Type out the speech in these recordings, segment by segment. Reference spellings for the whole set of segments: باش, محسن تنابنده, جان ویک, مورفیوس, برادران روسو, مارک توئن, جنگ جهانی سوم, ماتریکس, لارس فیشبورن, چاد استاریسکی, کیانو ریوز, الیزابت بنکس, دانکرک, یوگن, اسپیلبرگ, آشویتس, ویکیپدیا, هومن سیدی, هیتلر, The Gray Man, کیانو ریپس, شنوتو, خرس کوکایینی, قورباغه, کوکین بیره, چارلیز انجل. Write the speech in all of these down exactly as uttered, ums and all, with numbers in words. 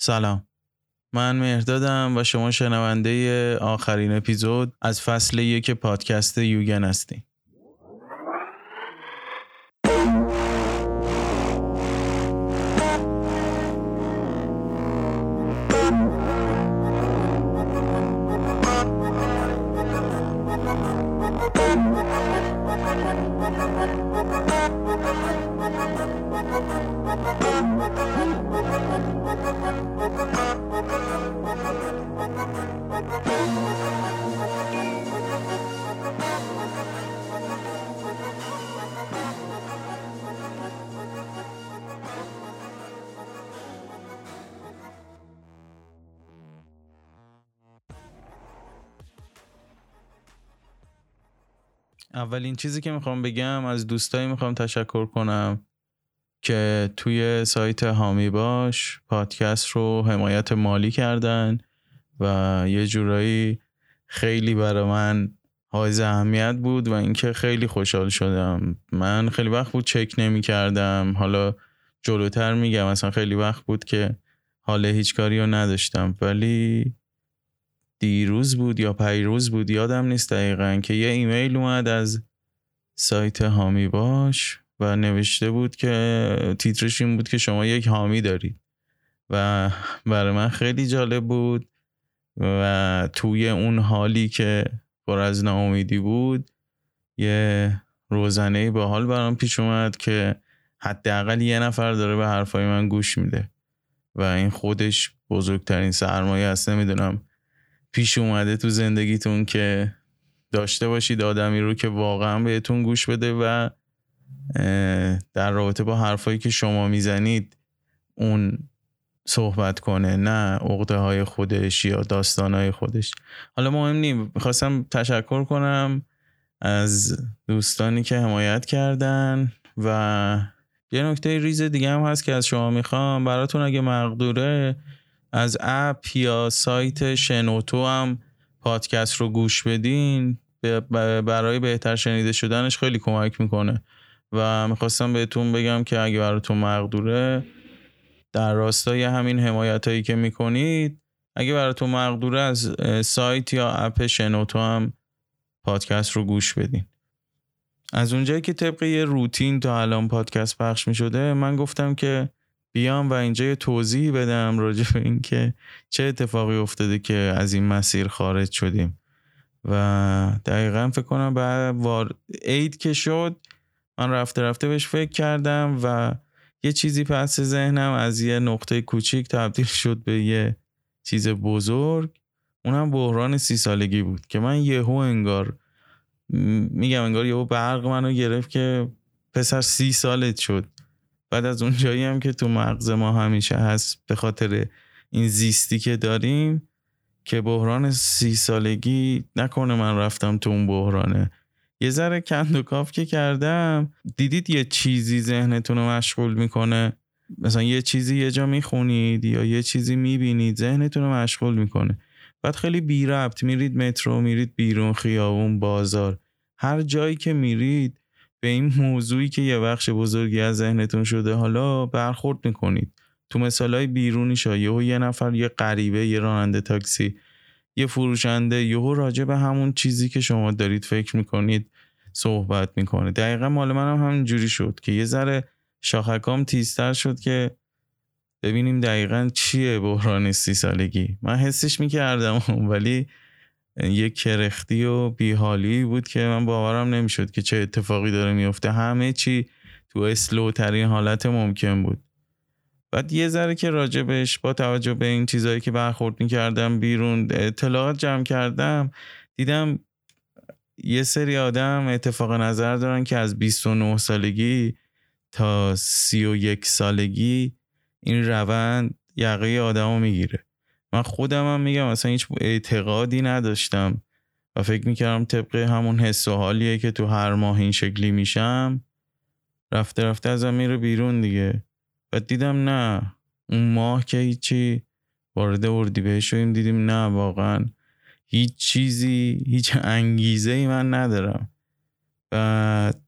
سلام، من مهردادم و شما شنونده آخرین اپیزود از فصل یک پادکست یوگن هستین. اولین چیزی که میخوام بگم، از دوستایی میخوام تشکر کنم که توی سایت هامی باش پادکست رو حمایت مالی کردن و یه جورایی خیلی برای من حائز اهمیت بود و اینکه خیلی خوشحال شدم. من خیلی وقت بود چک نمی کردم. حالا جلوتر میگم، اصلا خیلی وقت بود که حال هیچ کاری رو نداشتم، ولی دیروز بود یا پیروز بود، یادم نیست دقیقاً، که یه ایمیل اومد از سایت هامی باش و نوشته بود که تیترش این بود که شما یک حامی دارید و برای من خیلی جالب بود و توی اون حالی که پر از ناامیدی بود یه روزنه باحال برام پیش اومد که حداقل یه نفر داره به حرفای من گوش میده و این خودش بزرگترین سرمایه است. نمیدونم پیش اومده تو زندگیتون که داشته باشید آدمی رو که واقعا بهتون گوش بده و در رابطه با حرفایی که شما میزنید اون صحبت کنه، نه عقده های خودش یا داستان های خودش. حالا مهم نیم. میخواستم تشکر کنم از دوستانی که حمایت کردن و یه نکته ریز دیگه هم هست که از شما میخوام، براتون اگه مقدوره از اپ یا سایت شنوتو هم پادکست رو گوش بدین، برای بهتر شنیده شدنش خیلی کمک میکنه و میخواستم بهتون بگم که اگه براتون مقدوره در راستای همین حمایت هایی که میکنید، اگه براتون مقدوره از سایت یا اپ شنوتو هم پادکست رو گوش بدین. از اونجایی که طبق یه روتین تا الان پادکست پخش میشده، من گفتم که بیام و اینجا یه توضیح بدم راجع به این که چه اتفاقی افتاده که از این مسیر خارج شدیم و دقیقا فکر کنم بعد وار عید که شد من رفته رفته بهش فکر کردم و یه چیزی پس ذهنم از یه نقطه کوچیک تبدیل شد به یه چیز بزرگ. اونم بحران سی سالگی بود که من یهو انگار میگم انگار یهو برق منو گرفت که پسر سی سالت شد. بعد از اون جایی هم که تو مغز ما همیشه هست به خاطر این زیستی که داریم که بحران سی سالگی نکنه من رفتم تو اون بحرانه. یه ذره کند و کاف که کردم، دیدید یه چیزی ذهنتون رو مشغول میکنه، مثلا یه چیزی یه جا میخونید یا یه چیزی میبینید ذهنتون رو مشغول میکنه، بعد خیلی بی ربط میرید مترو، میرید بیرون، خیابون، بازار، هر جایی که میرید به این موضوعی که یه بخش بزرگی از ذهنتون شده حالا برخورد میکنید. تو مثالای بیرونی شایعه یه نفر، یه غریبه، یه راننده تاکسی، یه فروشنده یهو راجع به همون چیزی که شما دارید فکر میکنید صحبت میکنه. دقیقا مال منم هم همینجوری شد که یه ذره شاخکام تیزتر شد که ببینیم دقیقا چیه بحران سی سالگی. من حسش میکردم ولی یه کرختی و بیحالی بود که من باورم نمیشد که چه اتفاقی داره میفته. همه چی تو اسلوترین حالت ممکن بود. بعد یه ذره که راجبش با توجه به این چیزایی که برخورد میکردم بیرون اطلاعات جمع کردم، دیدم یه سری آدم اتفاق نظر دارن که از بیست و نه سالگی تا سی و یک سالگی این روند یقه آدم رو میگیره. من خودم هم میگم اصلا هیچ اعتقادی نداشتم و فکر میکردم طبق همون حس و حالیه که تو هر ماه این شکلی میشم، رفته رفته ازم میره بیرون دیگه. بعد دیدم نه، اون ماه که هیچی، وارد اردیبهشت شدیم دیدیم نه، واقعا هیچ چیزی، هیچ انگیزه ای من ندارم. بعد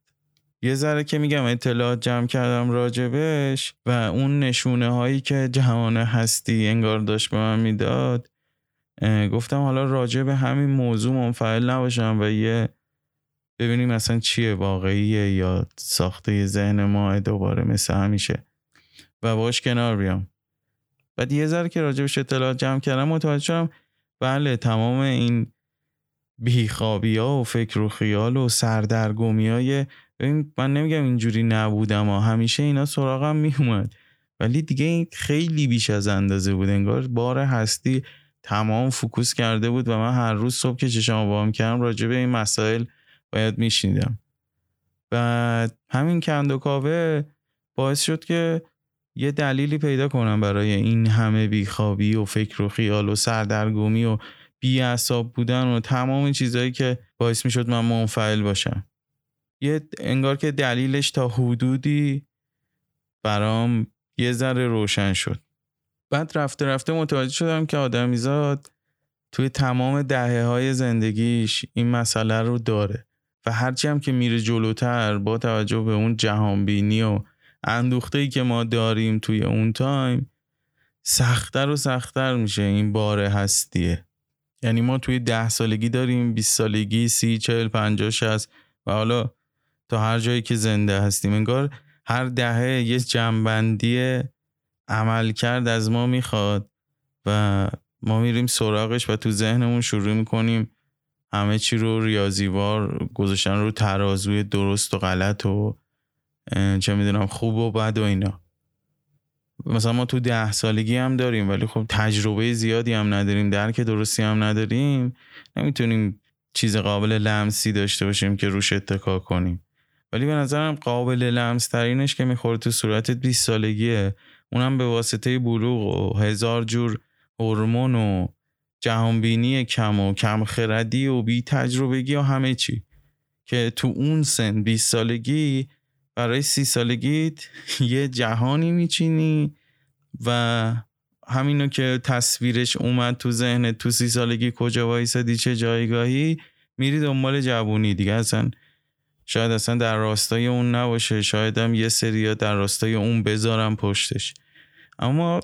یه ذره که میگم اطلاعات جمع کردم راجبش و اون نشونه هایی که جهان هستی انگار داشت به من میداد، گفتم حالا راجب همین موضوع منفعل نباشم و یه ببینیم اصلا چیه، واقعیه یا ساخته ذهن ما دوباره مثل همیشه و باش کنار بیام. بعد یه ذره که راجبش اطلاعات جمع کردم متوجه شدم بله تمام این بیخوابی ها و فکر و خیال و سردرگمی های، من نمیگم اینجوری نبودم ها، همیشه اینا سراغم میومد ولی دیگه این خیلی بیش از اندازه بود، انگار بار هستی تمام فوکوس کرده بود و من هر روز صبح که چشم باهم کردم راجع به این مسائل باید میشنیدم. بعد همین کندوکاوه باعث شد که یه دلیلی پیدا کنم برای این همه بیخوابی و فکر و خیال و سردرگمی و بی‌اعصاب بودن و تمام این چیزایی که باعث میشد من منفعل باشم. یه انگار که دلیلش تا حدودی برام یه ذره روشن شد. بعد رفته رفته متوجه شدم که آدمیزاد توی تمام دهه‌های زندگیش این مسئله رو داره و هرچی هم که میره جلوتر با توجه به اون جهانبینی و اندوخته‌ای که ما داریم توی اون تایم سخت‌تر و سخت‌تر میشه این بار هستیه. یعنی ما توی ده سالگی داریم، بیست سالگی، سی، چهل، پنجاه، شصت و حالا تا هر جایی که زنده هستیم انگار هر دهه یه جنبندی عمل کرد از ما میخواد و ما میریم سراغش و تو ذهنمون شروع میکنیم همه چی رو ریاضیوار گذاشتن رو ترازوی درست و غلط و چه میدونم خوب و بد و اینا. مثلا ما تو ده سالگی هم داریم ولی خب تجربه زیادی هم نداریم، درک درستی هم نداریم، نمیتونیم چیز قابل لمسی داشته باشیم که روش اتکا کنیم. ولی به نظرم قابل لمس ترینش که میخوره تو صورتت بیست سالگیه، اونم به واسطه بلوغ و هزار جور هورمون و جهانبینی کم و کم خردی و بی تجربگی و همه چی که تو اون سن بیست سالگی برای سی سالگیت یه جهانی میچینی و همینو که تصویرش اومد تو ذهن تو سی سالگی کجا وایسادی چه جایگاهی میری دنبال جوونی دیگه، اصلا شاید اصلا در راستای اون نباشه، شاید هم یه سریا در راستای اون بذارم پشتش. اما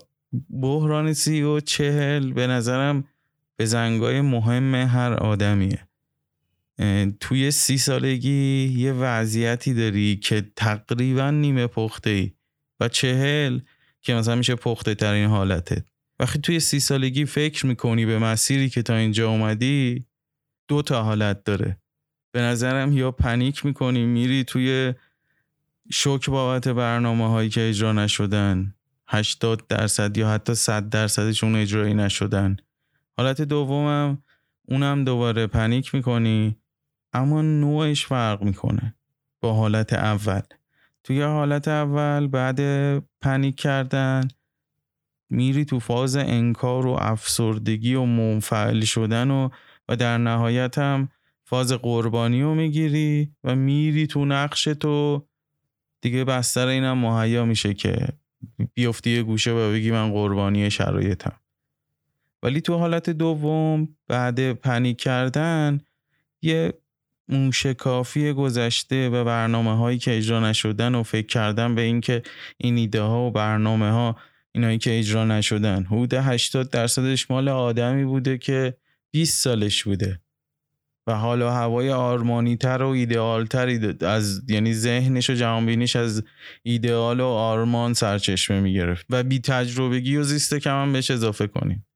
بحران سی و چهل به نظرم به زنگای مهم هر آدمیه. توی سی سالگی یه وضعیتی داری که تقریبا نیمه پخته‌ای و چهل که مثلا میشه پخته ترین حالتت. وقتی توی سی سالگی فکر میکنی به مسیری که تا اینجا اومدی، دو تا حالت داره به نظرم، یا پنیک میکنی میری توی شوک بابت برنامه هایی که اجرا نشدن، هشتاد درصد یا حتی صد درصدشون اجرایی نشدن. حالت دومم اونم دوباره پنیک میکنی اما نوعش فرق میکنه با حالت اول. توی حالت اول بعد پنیک کردن میری تو فاز انکار و افسردگی و منفعل شدن و, و در نهایت هم فاز قربانی رو میگیری و میری تو نقشت و دیگه بستر اینم مهیا میشه که بیفتی یه گوشه و بگی من قربانی شرایطم. ولی تو حالت دوم بعد پنیک کردن یه موشکافی گذشته و برنامه هایی که اجرا نشدن و فکر کردن به این که این ایده ها و برنامه ها اینایی که اجرا نشدن حدود هشتاد درصدش مال آدمی بوده که بیست سالش بوده و حال و هوای آرمانی تر و ایدئال تری از یعنی ذهنش و جهانبینیش از ایدئال و آرمان سرچشمه میگرفت و بی تجربگی و زیست کم هم بهش اضافه کنیم.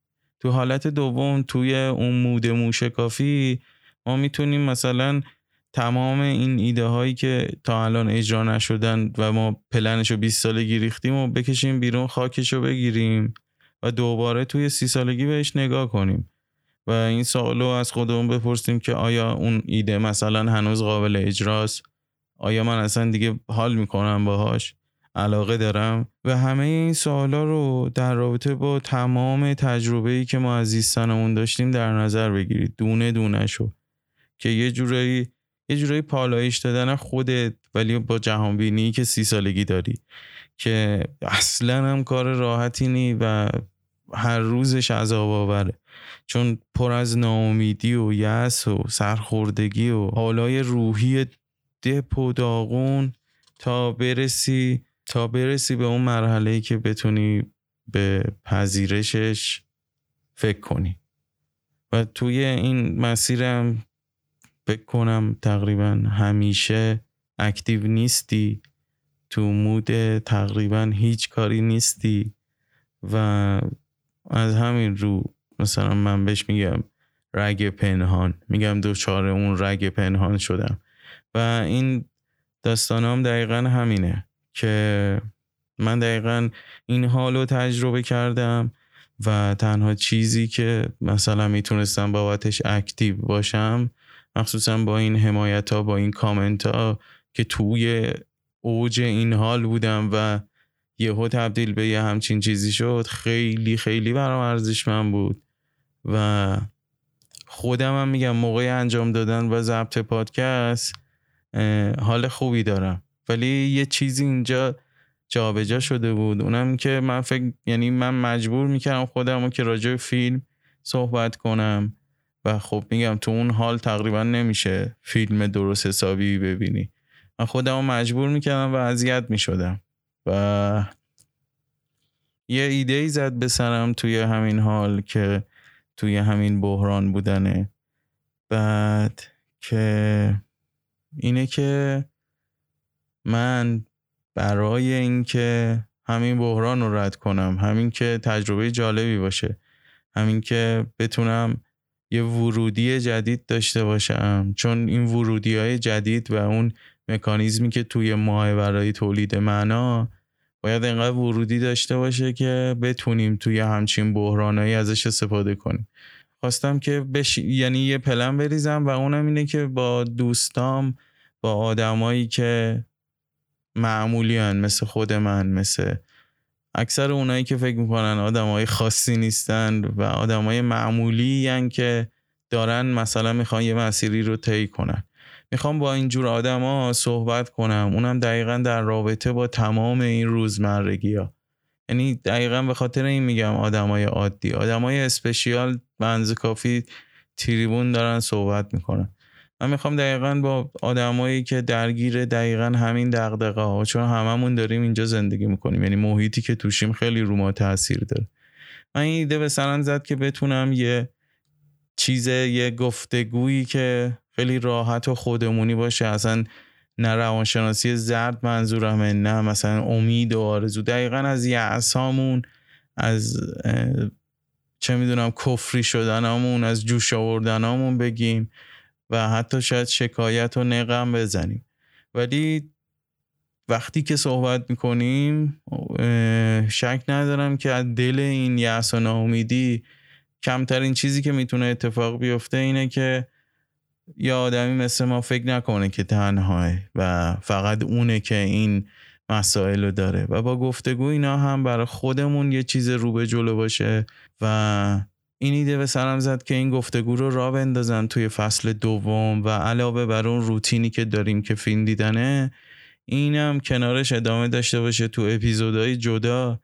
تو حالت دوم توی اون مود موشکافی ما میتونیم مثلا تمام این ایده هایی که تا الان اجرا نشدن و ما پلنشو بیست سالگی ریختیم و بکشیم بیرون، خاکشو بگیریم و دوباره توی سی سالگی بهش نگاه کنیم و این سوالو از خودمون بپرسیم که آیا اون ایده مثلا هنوز قابل اجراست، آیا من اصلا دیگه حال میکنم باهاش، علاقه دارم و همه این سوالا رو در رابطه با تمام تجربه‌ای که ما از زیستنمون داشتیم در نظر بگیرید دونه دونه شو که یه جورایی یه جورایی پالایش دادن خودت ولی با جهانبینی که سی سالگی داری که اصلاً هم کار راحتی نی و هر روزش عذاب آوره چون پر از ناامیدی و یأس و سرخوردگی و حالای روحی دپ و داغون تا برسی تا برسی به اون مرحله‌ای که بتونی به پذیرشش فکر کنی. و توی این مسیرم فکر کنم تقریبا همیشه اکتیو نیستی، تو مود تقریبا هیچ کاری نیستی و از همین رو مثلا من بهش میگم رگ پنهان، میگم دوچار اون رگ پنهان شدم. و این داستانام دقیقا همینه که من دقیقا این حالو تجربه کردم و تنها چیزی که مثلا میتونستم بابتش اکتیو باشم، مخصوصا با این حمایت ها، با این کامنت ها که توی اوج این حال بودم و یهو تبدیل به یه همچین چیزی شد، خیلی خیلی برام ارزشمند بود. و خودم هم میگم موقع انجام دادن و ضبط پادکست حال خوبی دارم، ولی یه چیزی اینجا جا به جا شده بود، اونم که من فکر یعنی من مجبور میکردم خودم رو که راجع به فیلم صحبت کنم و خب میگم تو اون حال تقریبا نمیشه فیلم درست حسابی ببینی. من خودم رو مجبور میکردم و اذیت میشدم و یه ایده ای زد به سرم توی همین حال که توی همین بحران بودنه. بعد که اینه که من برای این که همین بحران رو رد کنم، همین که تجربه جالبی باشه، همین که بتونم یه ورودی جدید داشته باشم، چون این ورودی‌های جدید و اون مکانیزمی که توی ماه برای تولید معنا باید اینقدر ورودی داشته باشه که بتونیم توی همچین بحرانایی ازش استفاده کنیم. خواستم که بش... یعنی یه پلن بریزم و اونم اینه که با دوستام، با آدمایی که معمولی هن، مثل خود من، مثل اکثر اونایی که فکر میکنن آدمای خاصی نیستن و آدمای معمولی هن که دارن مثلا میخوان یه مسیری رو طی کنن، میخوام با اینجور آدم ها صحبت کنم، اونم دقیقا در رابطه با تمام این روزمرگی ها. یعنی دقیقا به خاطر این میگم آدم های عادی، آدم های اسپشیال بنز کافی تریبون دارن صحبت میکنن. من میخوام دقیقا با آدم هایی که درگیر دقیقا همین دغدغه ها، چون هممون داریم اینجا زندگی میکنیم، یعنی محیطی که توشیم خیلی رو ما تأثیر داره. من این ایده به سرم زد که بتونم یه چیز، یه گفتگویی که خیلی راحت و خودمونی باشه، اصلا نه روانشناسی زرد منظورمه، نه مثلا امید و آرزو، دقیقا از یعصامون، از چه میدونم کفری شدنامون، از جوش آوردنامون بگیم و حتی شاید شکایت و نقم بزنیم. ولی وقتی که صحبت میکنیم شک ندارم که از دل این یعص و ناامیدی کمترین چیزی که میتونه اتفاق بیفته اینه که یا آدمی مثل ما فکر نکنه که تنهاه و فقط اونه که این مسائل رو داره و با گفتگو اینا هم برای خودمون یه چیز رو به جلو باشه. و این ایده به سرم زد که این گفتگو رو راه بندازم توی فصل دوم و علاوه بر اون روتینی که داریم که فیلم دیدنه، اینم کنارش ادامه داشته باشه تو اپیزودهای جدا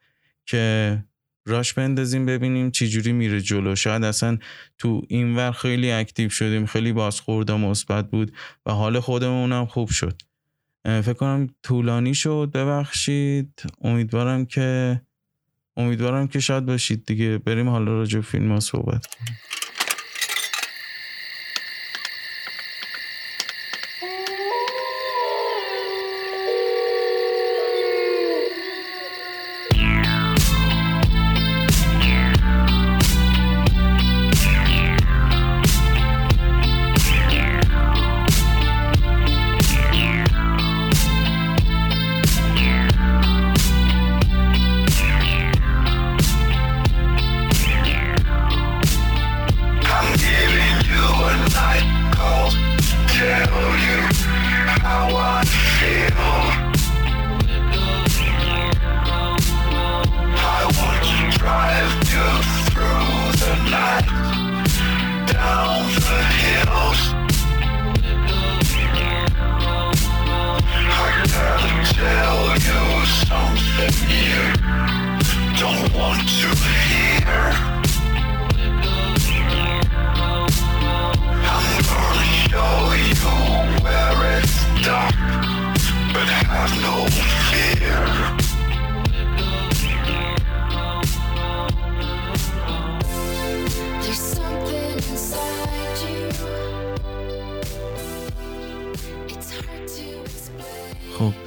که راش بندازیم ببینیم چی جوری میره جلو. شاید اصلا تو این ور خیلی اکتیو شدیم، خیلی بازخورد مثبت بود و حال خودمونم خوب شد. فکر کنم طولانی شد، ببخشید. امیدوارم که امیدوارم که شاد باشید دیگه. بریم حالا راجع به فیلم ها صحبت کنیم.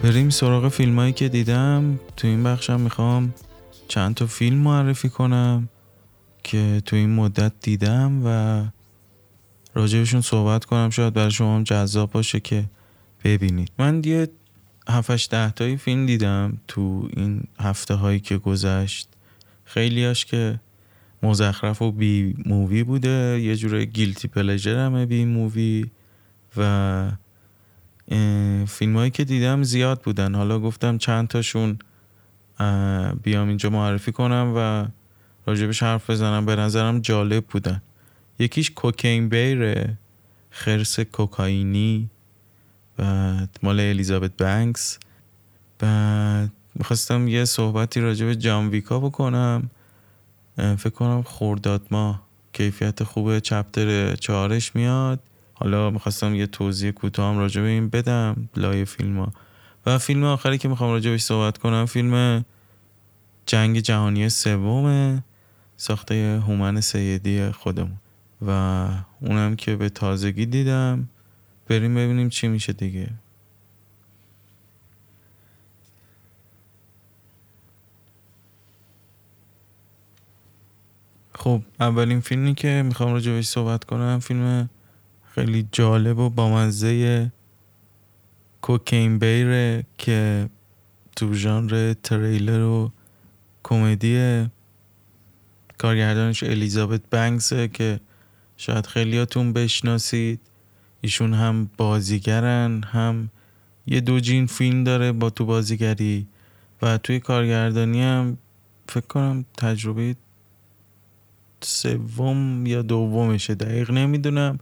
بریم سراغ فیلمایی که دیدم. تو این بخشم میخوام چند تا فیلم معرفی کنم که تو این مدت دیدم و راجعشون صحبت کنم، شاید برای شما هم جذاب باشه که ببینید. من یه هفت هشت تایی فیلم دیدم تو این هفته هایی که گذشت، خیلیاش که مزخرف و بی مووی بوده، یه جوره گیلتی پلژر همه بی مووی، و فیلم هایی که دیدم زیاد بودن. حالا گفتم چند تاشون بیام اینجا معرفی کنم و راجبش حرف بزنم، به نظرم جالب بودن. یکیش کوکین بیره، خرس کوکائینی، بعد مال الیزابت بنکس. بعد میخواستم یه صحبتی راجب جان ویک بکنم، فکر کنم خرداد ماه کیفیت خوبه چپتر چهارش میاد. حالا میخواستم یه توضیح کوتاه راجع به این بدم لایه فیلم ها. و فیلم آخری که میخوام راجع بهش صحبت کنم فیلم جنگ جهانی سوم، ساخته هومن سیدی خودمون، و اونم که به تازگی دیدم. بریم ببینیم چی میشه دیگه. خب اولین فیلمی که میخوام راجع بهش صحبت کنم فیلم خیلی جالب و بامزه کوکین بیره که تو ژانر تریلر و کمدیه. کارگردانش الیزابت بنکسه که شاید خیلیاتون بشناسید. ایشون هم بازیگرن، هم یه دو جین فیلم داره با تو بازیگری و توی کارگردانی هم فکر کنم تجربه سوم یا دومشه، دقیق نمیدونم،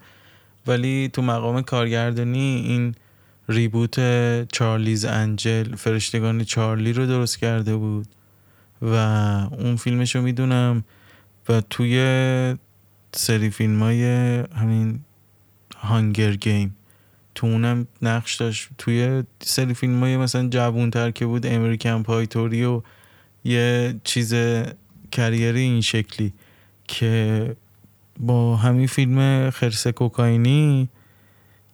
ولی تو مقام کارگردانی این ریبوت چارلیز انجل، فرشتگان چارلی رو درست کرده بود و اون فیلمش رو میدونم. و توی سری فیلم های همین هانگر گیم تو اونم نقش داشت. توی سری فیلم های مثلا جوان‌تر که بود امریکن پای توری و یه چیز کریری این شکلی که با همین فیلم خرس کوکائینی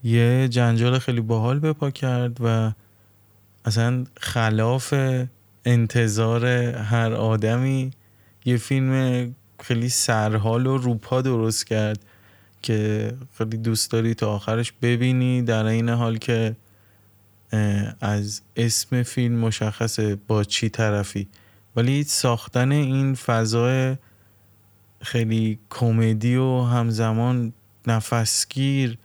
یه جنجال خیلی باحال به پا کرد و اصلا خلاف انتظار هر آدمی یه فیلم خیلی سرحال و روپا درست کرد که خیلی دوست داری تا آخرش ببینی، در این حال که از اسم فیلم مشخصه با چی طرفی. ولی ساختن این فضای خیلی کمدی و همزمان نفسگیر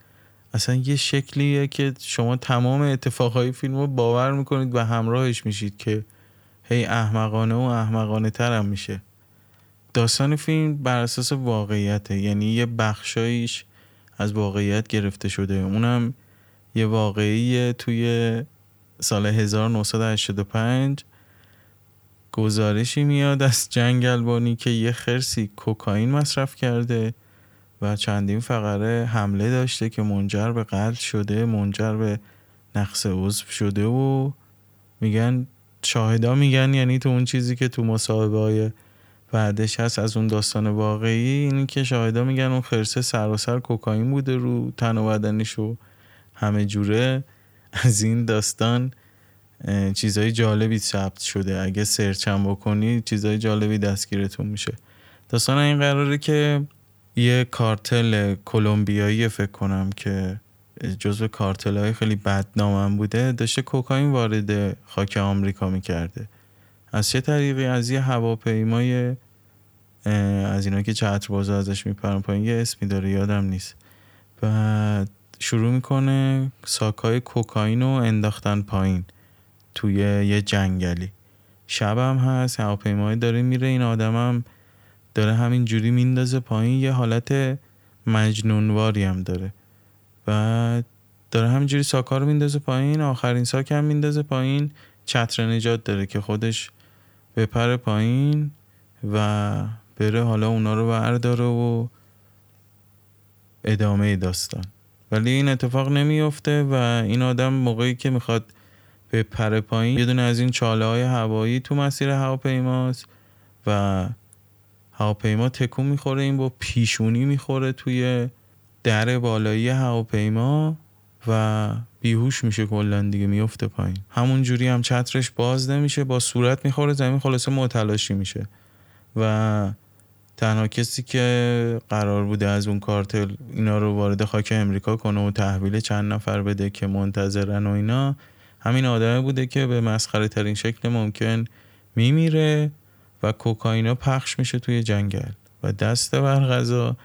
اصلا یه شکلیه که شما تمام اتفاقهای فیلم رو باور میکنید و همراهش میشید که هی احمقانه و احمقانه تر هم میشه. داستان فیلم بر اساس واقعیته، یعنی یه بخشایش از واقعیت گرفته شده، اونم یه واقعیه توی سال هزار و نهصد و هشتاد و پنج گزارشی میاد از جنگلبانی که یه خرسی کوکائین مصرف کرده و چندین فقره حمله داشته که منجر به قتل شده، منجر به نقص عضو شده و میگن شاهدا میگن، یعنی تو اون چیزی که تو مصاحبه های بعدش هست از اون داستان واقعی اینی که شاهدا میگن اون خرسه سراسر کوکائین بوده رو تن و بدنش و همه جوره. از این داستان چیزای جالبی ثبت شده، اگه سرچ هم بکنی چیزای جالبی دستگیرتون میشه. داستان این قراره که یه کارتل کلمبیایی فکر کنم که جزو کارتل‌های خیلی بدنام بوده داشته کوکائین وارد خاک آمریکا میکرده. از چه طریقی؟ از یه هواپیمای از اینا که چتربازا ازش میپرن پایین، یه اسمی داره یادم نیست. بعد شروع میکنه ساکای کوکائین رو انداختن پایین توی یه جنگلی. شب هم هست، هواپیمای داره میره، این آدم هم داره همین جوری میندازه پایین، یه حالت مجنونواری هم داره. بعد داره همین جوری ساکا رو میندازه پایین، آخرین ساک هم میندازه پایین، چتر نجات داره که خودش بپره پایین و بره حالا اونا رو برداره و ادامه داستان. ولی این اتفاق نمیفته و این آدم موقعی که میخواد به پر پایین یه دونه از این چاله های هوایی تو مسیر هواپیماست و هواپیما تکون میخوره، این با پیشونی میخوره توی در بالایی هواپیما و بیهوش میشه کلا دیگه، میفته پایین. همون جوری هم چترش باز نمیشه، با صورت میخوره زمین، خلاصه متلاشی میشه و تنها کسی که قرار بوده از اون کارتل اینا رو وارد خاک امریکا کنه و تحویل چند نفر بده که منتظرن و اینا، همین آدمه بوده که به مسخره ترین شکل ممکن میمیره و کوکائینا پخش میشه توی جنگل و دست بر قضا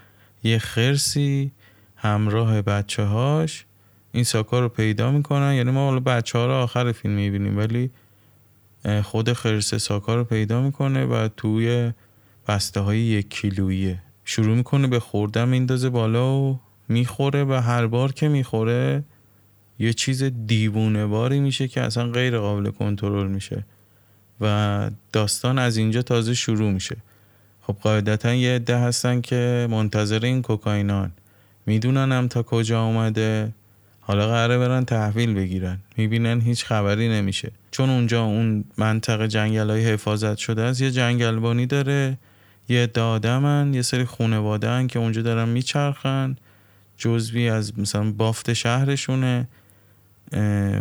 یه خرسی همراه بچه‌هاش این ساکا رو پیدا میکنن. یعنی ما حالا بچه‌ها رو آخر فیلم میبینیم ولی خود خرس ساکا رو پیدا میکنه و توی بسته های یک کیلویی شروع میکنه به خوردن، میندازه بالا و میخوره و هر بار که میخوره یه چیز دیوونه باری میشه که اصلا غیر قابل کنترل میشه و داستان از اینجا تازه شروع میشه. خب قاعدتا یه عده هستن که منتظر این کوکائینان، میدونن هم تا کجا اومده، حالا قراره برن تحویل بگیرن، میبینن هیچ خبری نمیشه چون اونجا اون منطقه جنگلای حفاظت شده است، یه جنگلبانی داره، یه عده آدمن، یه سری خانواده ان که اونجا دارن میچرخن، جزوی از مثلا بافت شهرشونه.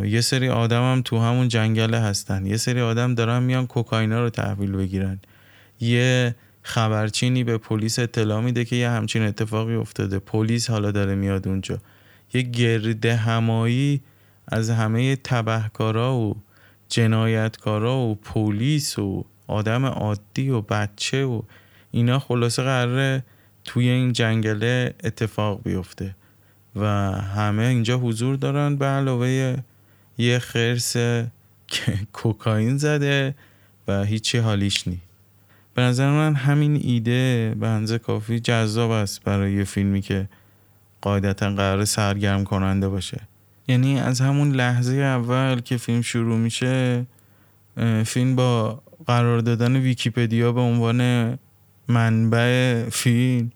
یه سری آدم هم تو همون جنگله هستن، یه سری آدم دارن میان کوکائینا رو تحویل بگیرن. یه خبرچینی به پلیس اطلاع میده که یه همچین اتفاقی افتاده، پلیس حالا داره میاد اونجا. یه گرده همایی از همه تبهکارا و جنایتکارا و پلیس و آدم عادی و بچه و اینا، خلاصه قراره توی این جنگله اتفاق بیفته و همه اینجا حضور دارن به علاوه یه خرس که کوکائین زده و هیچی حالیش نی. به نظر من همین ایده به اندازه کافی جذاب است برای یه فیلمی که قاعدتاً قراره سرگرم کننده باشه. یعنی از همون لحظه اول که فیلم شروع میشه، فیلم با قرار دادن ویکیپدیا به عنوان منبع فیلم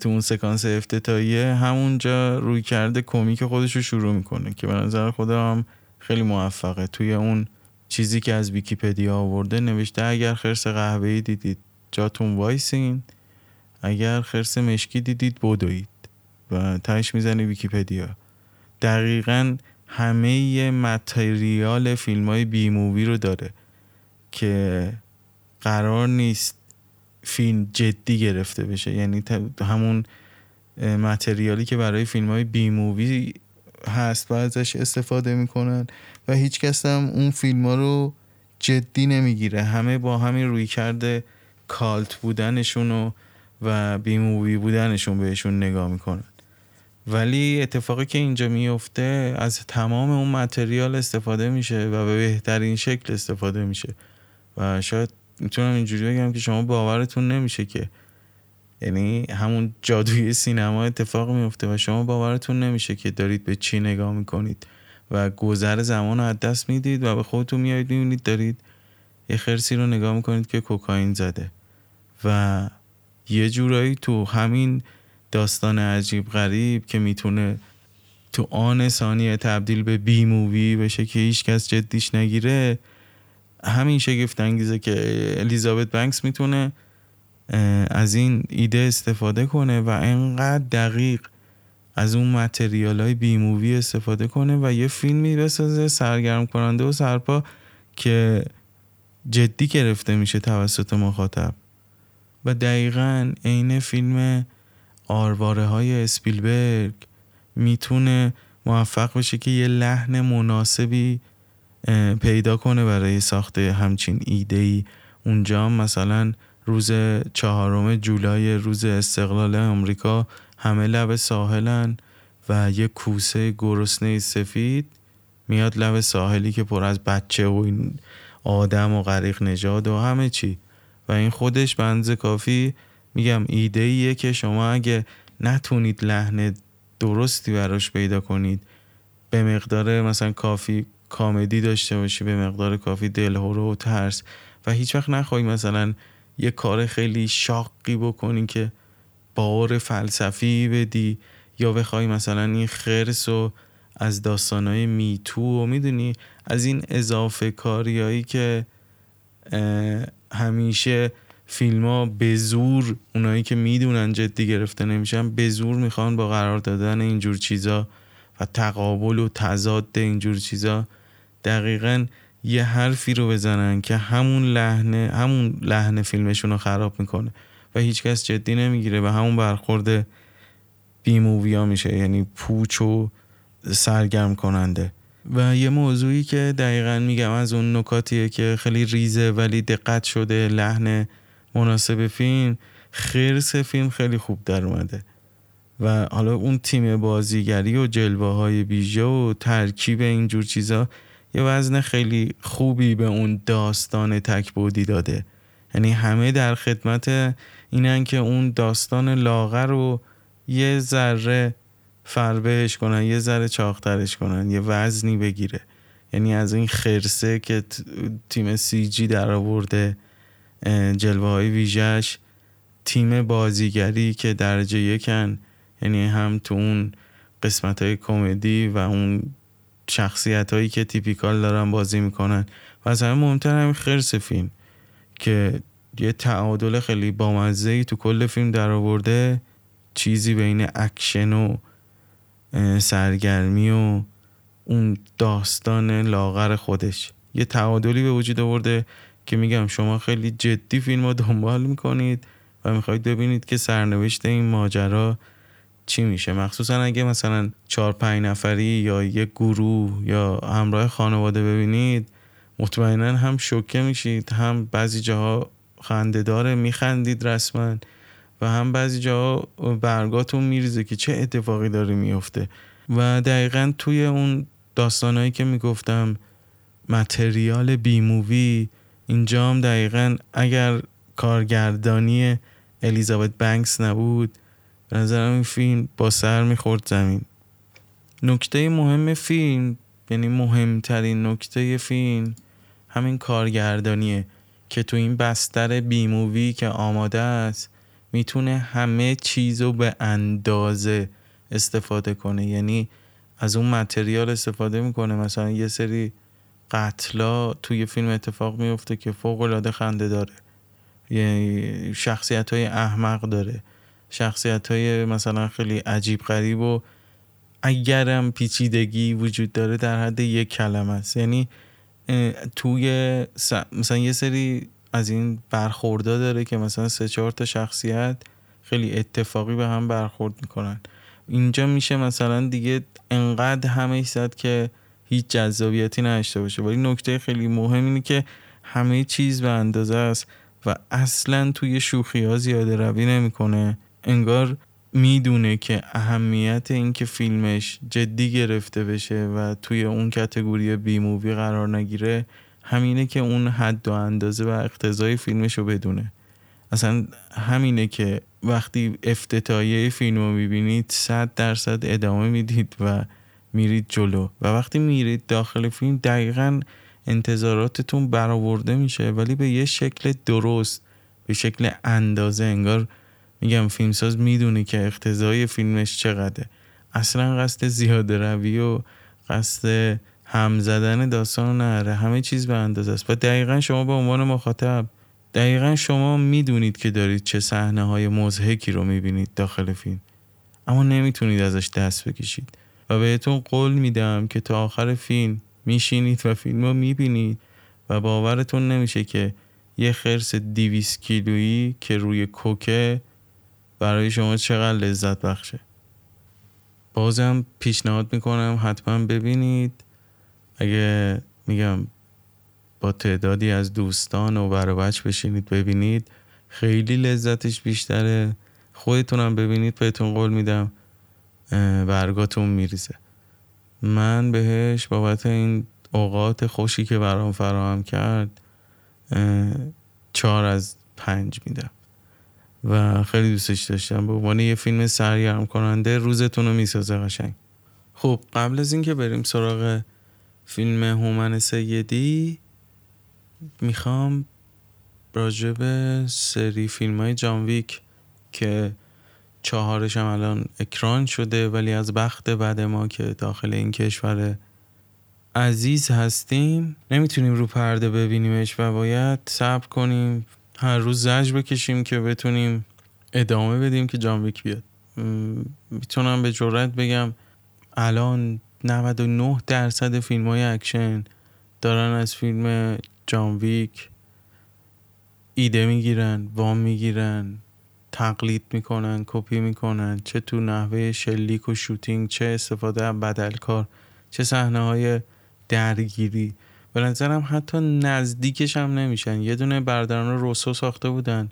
تو اون سکانس افتتاحیه، همونجا روی کرده کمیک خودش رو شروع میکنه که به نظر خودم خیلی موفقه. توی اون چیزی که از ویکیپدیا آورده نوشته اگر خرس قهوه‌ای دیدید جاتون وایسین، اگر خرس مشکی دیدید بدوید و تهش میزنه ویکیپدیا. دقیقاً همه متریال فیلم‌های بی مووی رو داره که قرار نیست فیلم جدی گرفته بشه. یعنی همون متریالی که برای فیلم‌های بی مووی هست و ازش استفاده میکنن و هیچ کس هم اون فیلم‌ها رو جدی نمیگیره، همه با همین رویکرد کالت بودنشون و و بی مووی بودنشون بهشون نگاه میکنن. ولی اتفاقی که اینجا میفته از تمام اون متریال استفاده میشه و به بهترین شکل استفاده میشه و شاید میتونم اینجوری بگم که شما باورتون نمیشه که، یعنی همون جادوی سینما اتفاق میفته و شما باورتون نمیشه که دارید به چی نگاه میکنید و گذر زمان رو از دست میدید و به خودتون میایید میبینید دارید یه خرسی رو نگاه میکنید که کوکائین زده. و یه جورایی تو همین داستان عجیب غریب که میتونه تو آن ثانیه تبدیل به بی مووی بشه که هیچ کس جدیش نگیره، همین شگفت انگیزه که الیزابت بنکس میتونه از این ایده استفاده کنه و انقدر دقیق از اون متریالای بی مووی استفاده کنه و یه فیلمی بسازه سرگرم کننده و سرپا که جدی گرفته میشه توسط مخاطب. و دقیقاً عین فیلم آرواره های اسپیلبرگ میتونه موفق بشه که یه لحن مناسبی پیدا کنه برای ساخت همچین ایده‌ای. اونجا مثلا روز چهارم جولای، روز استقلال آمریکا، همه لب ساحلن و یه کوسه گرسنه سفید میاد لب ساحلی که پر از بچه و این آدم و غریق نژاد و همه چی و این خودش بنز کافی میگم ایده‌ایه که شما اگه نتونید لحن درستی براش پیدا کنید، به مقدار مثلا کافی کامدی داشته باشی، به مقدار کافی دلهوره و ترس و هیچ وقت نخوای مثلا یه کار خیلی شاقی بکنی که بار فلسفی بدی یا بخوای مثلا این خرس و از داستانای میتو و میدونی از این اضافه کاریایی که همیشه فیلم ها به زور، اونایی که میدونن جدی گرفته نمیشن به زور میخوان با قرار دادن اینجور چیزا و تقابل و تضاد اینجور چیزا دقیقاً یه حرفی رو بزنن که همون لحنه همون لحنه فیلمشون رو خراب میکنه و هیچکس جدی نمیگیره و همون برخورد بی مووی ها میشه، یعنی پوچ و سرگرم کننده. و یه موضوعی که دقیقاً میگم از اون نکاتیه که خیلی ریزه ولی دقت شده، لحن مناسب فیلم، خرس فیلم خیلی خوب در اومده و حالا اون تیم بازیگری و جلوه های بیجا و ترکیب اینجور چیزا یه وزن خیلی خوبی به اون داستان تکبودی داده، یعنی همه در خدمت اینن که اون داستان لاغر رو یه ذره فربهش کنن، یه ذره چاقترش کنن، یه وزنی بگیره، یعنی از این خرسه که تیم سی جی در آورده، جلوه های ویژش، تیم بازیگری که درجه یکن، یعنی هم تو اون قسمت های کمدی و اون شخصیت هایی که تیپیکال دارن بازی میکنن و از همه مهمتر همین خرس فیلم که یه تعادل خیلی بامزه‌ای تو کل فیلم در آورده، چیزی بین اکشن و سرگرمی و اون داستان لاغر خودش، یه تعادلی به وجود آورده که میگم شما خیلی جدی فیلم رو دنبال میکنید و میخواید ببینید که سرنوشت این ماجرا چی میشه، مخصوصا اگه مثلا چهار پنج نفری یا یک گروه یا همراه خانواده ببینید مطمئنا هم شوکه میشید، هم بعضی جاها خنده داره میخندید رسما و هم بعضی جاها برگاتون میریزه که چه اتفاقی داره میفته. و دقیقاً توی اون داستانایی که میگفتم متریال بی مووی، اینجا هم دقیقاً اگر کارگردانی الیزابت بنکس نبود به نظرم این فیلم با سر میخورد زمین. نکته مهم فیلم، یعنی مهمترین نکته فیلم، همین کارگردانیه که تو این بستر بی مووی که آماده است میتونه همه چیزو به اندازه استفاده کنه، یعنی از اون متریال استفاده میکنه. مثلا یه سری قتلا توی فیلم اتفاق میفته که فوق‌العاده خنده داره، یعنی شخصیت‌های احمق داره، شخصیت‌های مثلا خیلی عجیب غریب و اگرم پیچیدگی وجود داره در حد یک کلمه است، یعنی توی مثلا یه سری از این برخوردا داره که مثلا سه چهار تا شخصیت خیلی اتفاقی به هم برخورد میکنن. اینجا میشه مثلا دیگه انقدر همه زد که هیچ جذابیتی نداشته باشه، ولی نکته خیلی مهم اینه که همه چیز به اندازه است و اصلا توی شوخی ها زیاده روی نمیکنه، انگار میدونه که اهمیت این که فیلمش جدی گرفته بشه و توی اون کتگوری بی مووی قرار نگیره همینه که اون حد و اندازه و اقتضای فیلمش رو بدونه. اصلا همینه که وقتی افتتاحیه فیلم رو میبینید صد درصد ادامه میدید و میرید جلو و وقتی میرید داخل فیلم دقیقاً انتظاراتتون برآورده میشه ولی به یه شکل درست، به شکل اندازه، انگار میگم فیلمساز میدونه که اقتضای فیلمش چقدره. اصلا قصد زیاده روی و قصد هم زدن داستان نره، همه چیز به اندازه است و دقیقاً شما به عنوان مخاطب دقیقاً شما میدونید که دارید چه صحنه های مضحکی رو میبینید داخل فیلم، اما نمیتونید ازش دست بکشید و بهتون قول میدم که تا آخر فیلم میشینید و فیلم رو میبینید و باورتون نمیشه که یه خرس دویست کیلویی که روی کوکه برای شما چقدر لذت بخشه. بازم پیشنهاد میکنم حتما ببینید، اگه میگم با تعدادی از دوستان و برابچ بشینید ببینید خیلی لذتش بیشتره، خودتونم ببینید بهتون قول میدم برگاتون میریزه. من بهش بابت این اوقات خوشی که برام فراهم کرد چهار از پنج میدم و خیلی دوستش داشتم، به عنوان یه فیلم سرگرم کننده روزتون رو میسازه قشنگ. خب قبل از این که بریم سراغ فیلم هومن سیدی میخوام راجع به سری فیلم های جان ویک که چهارش هم الان اکران شده ولی از بخت بعد ما که داخل این کشور عزیز هستیم نمیتونیم رو پرده ببینیمش و باید صبر کنیم، هر روز زجر بکشیم که بتونیم ادامه بدیم که جان ویک بیاد. میتونم به جرئت بگم الان نود و نه درصد فیلم های اکشن دارن از فیلم جان ویک ایده میگیرن، وام میگیرن، تقلید میکنن، کپی میکنن، چه تو نحوه شلیک و شوتینگ، چه استفاده از بدلکار، چه صحنه های درگیری. به نظرم حتی نزدیکش هم نمیشن. یه دونه برادران روسو ساخته بودن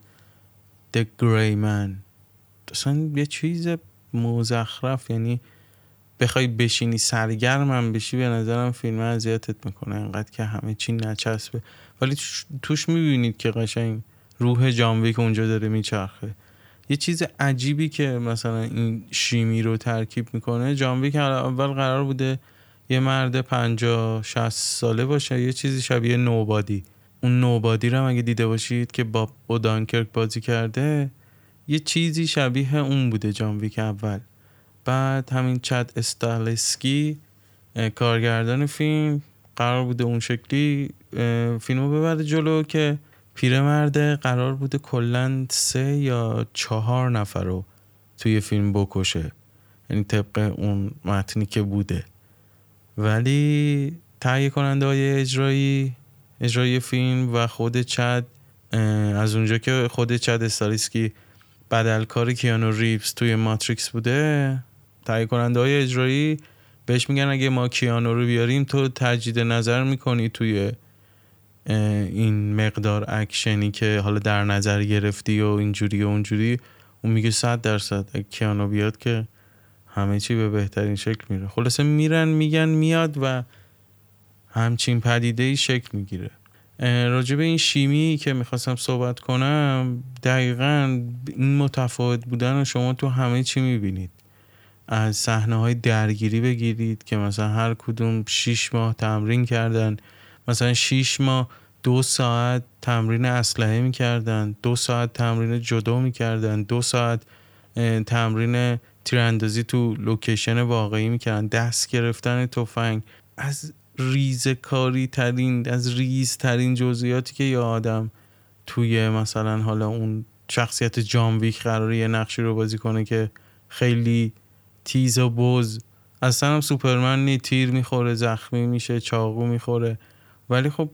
The Gray Man، اصلا یه چیز مزخرف، یعنی بخوای بشینی سرگرمم بشی به نظرم فیلم اذیتت میکنه، انقدر که همه چی نچسبه. ولی توش میبینید که قشنگ روح جان ویک اونجا داره میچرخه. یه چیز عجیبی که مثلا این شیمی رو ترکیب میکنه، جان ویک اول قرار بوده یه مرد پنجاه شصت ساله باشه، یه چیزی شبیه نوبادی. اون نوبادی رو هم اگه دیده باشید که با دانکرک بازی کرده، یه چیزی شبیه اون بوده جان ویک اول. بعد همین چاد استاریسکی کارگردان فیلم قرار بوده اون شکلی فیلمو ببره جلو که پیرمرد قرار بوده کلاً سه یا چهار نفر رو توی فیلم بکشه، یعنی طبق اون متنی که بوده. ولی تهیه کننده های اجرایی اجرای فیلم و خود چاد، از اونجا که خود چاد استاریسکی بدلکار کیانو ریپس توی ماتریکس بوده، تهیه کننده های اجرایی بهش میگن اگه ما کیانو رو بیاریم تو تجدید نظر میکنی توی این مقدار اکشنی که حالا در نظر گرفتی و اینجوری و اونجوری. اون میگه صد درصد اگه کیانو بیاد که همه چی به بهترین شکل میره. خلاصه میرن میگن میاد و همچین پدیده‌ای شکل میگیره. راجب این شیمی که میخواستم صحبت کنم، دقیقاً این متفاوت بودن رو شما تو همه چی میبینید. از صحنه‌های درگیری بگیرید که مثلا هر کدوم شیش ماه تمرین کردن، مثلا شیش ماه دو ساعت تمرین اسلحه میکردن، دو ساعت تمرین جودو میکردن، دو ساعت تمرین تیراندازی تو لوکیشن واقعی میکردن، دست گرفتن تفنگ، از ریزکاری ترین از ریز ترین جزئیاتی که یه آدم توی مثلا حالا اون شخصیت جان ویک قراره یه نقشی رو بازی کنه که خیلی تیز و بز، اصلا هم سوپرمن نی، تیر میخوره، زخمی میشه، چاقو میخوره. ولی خب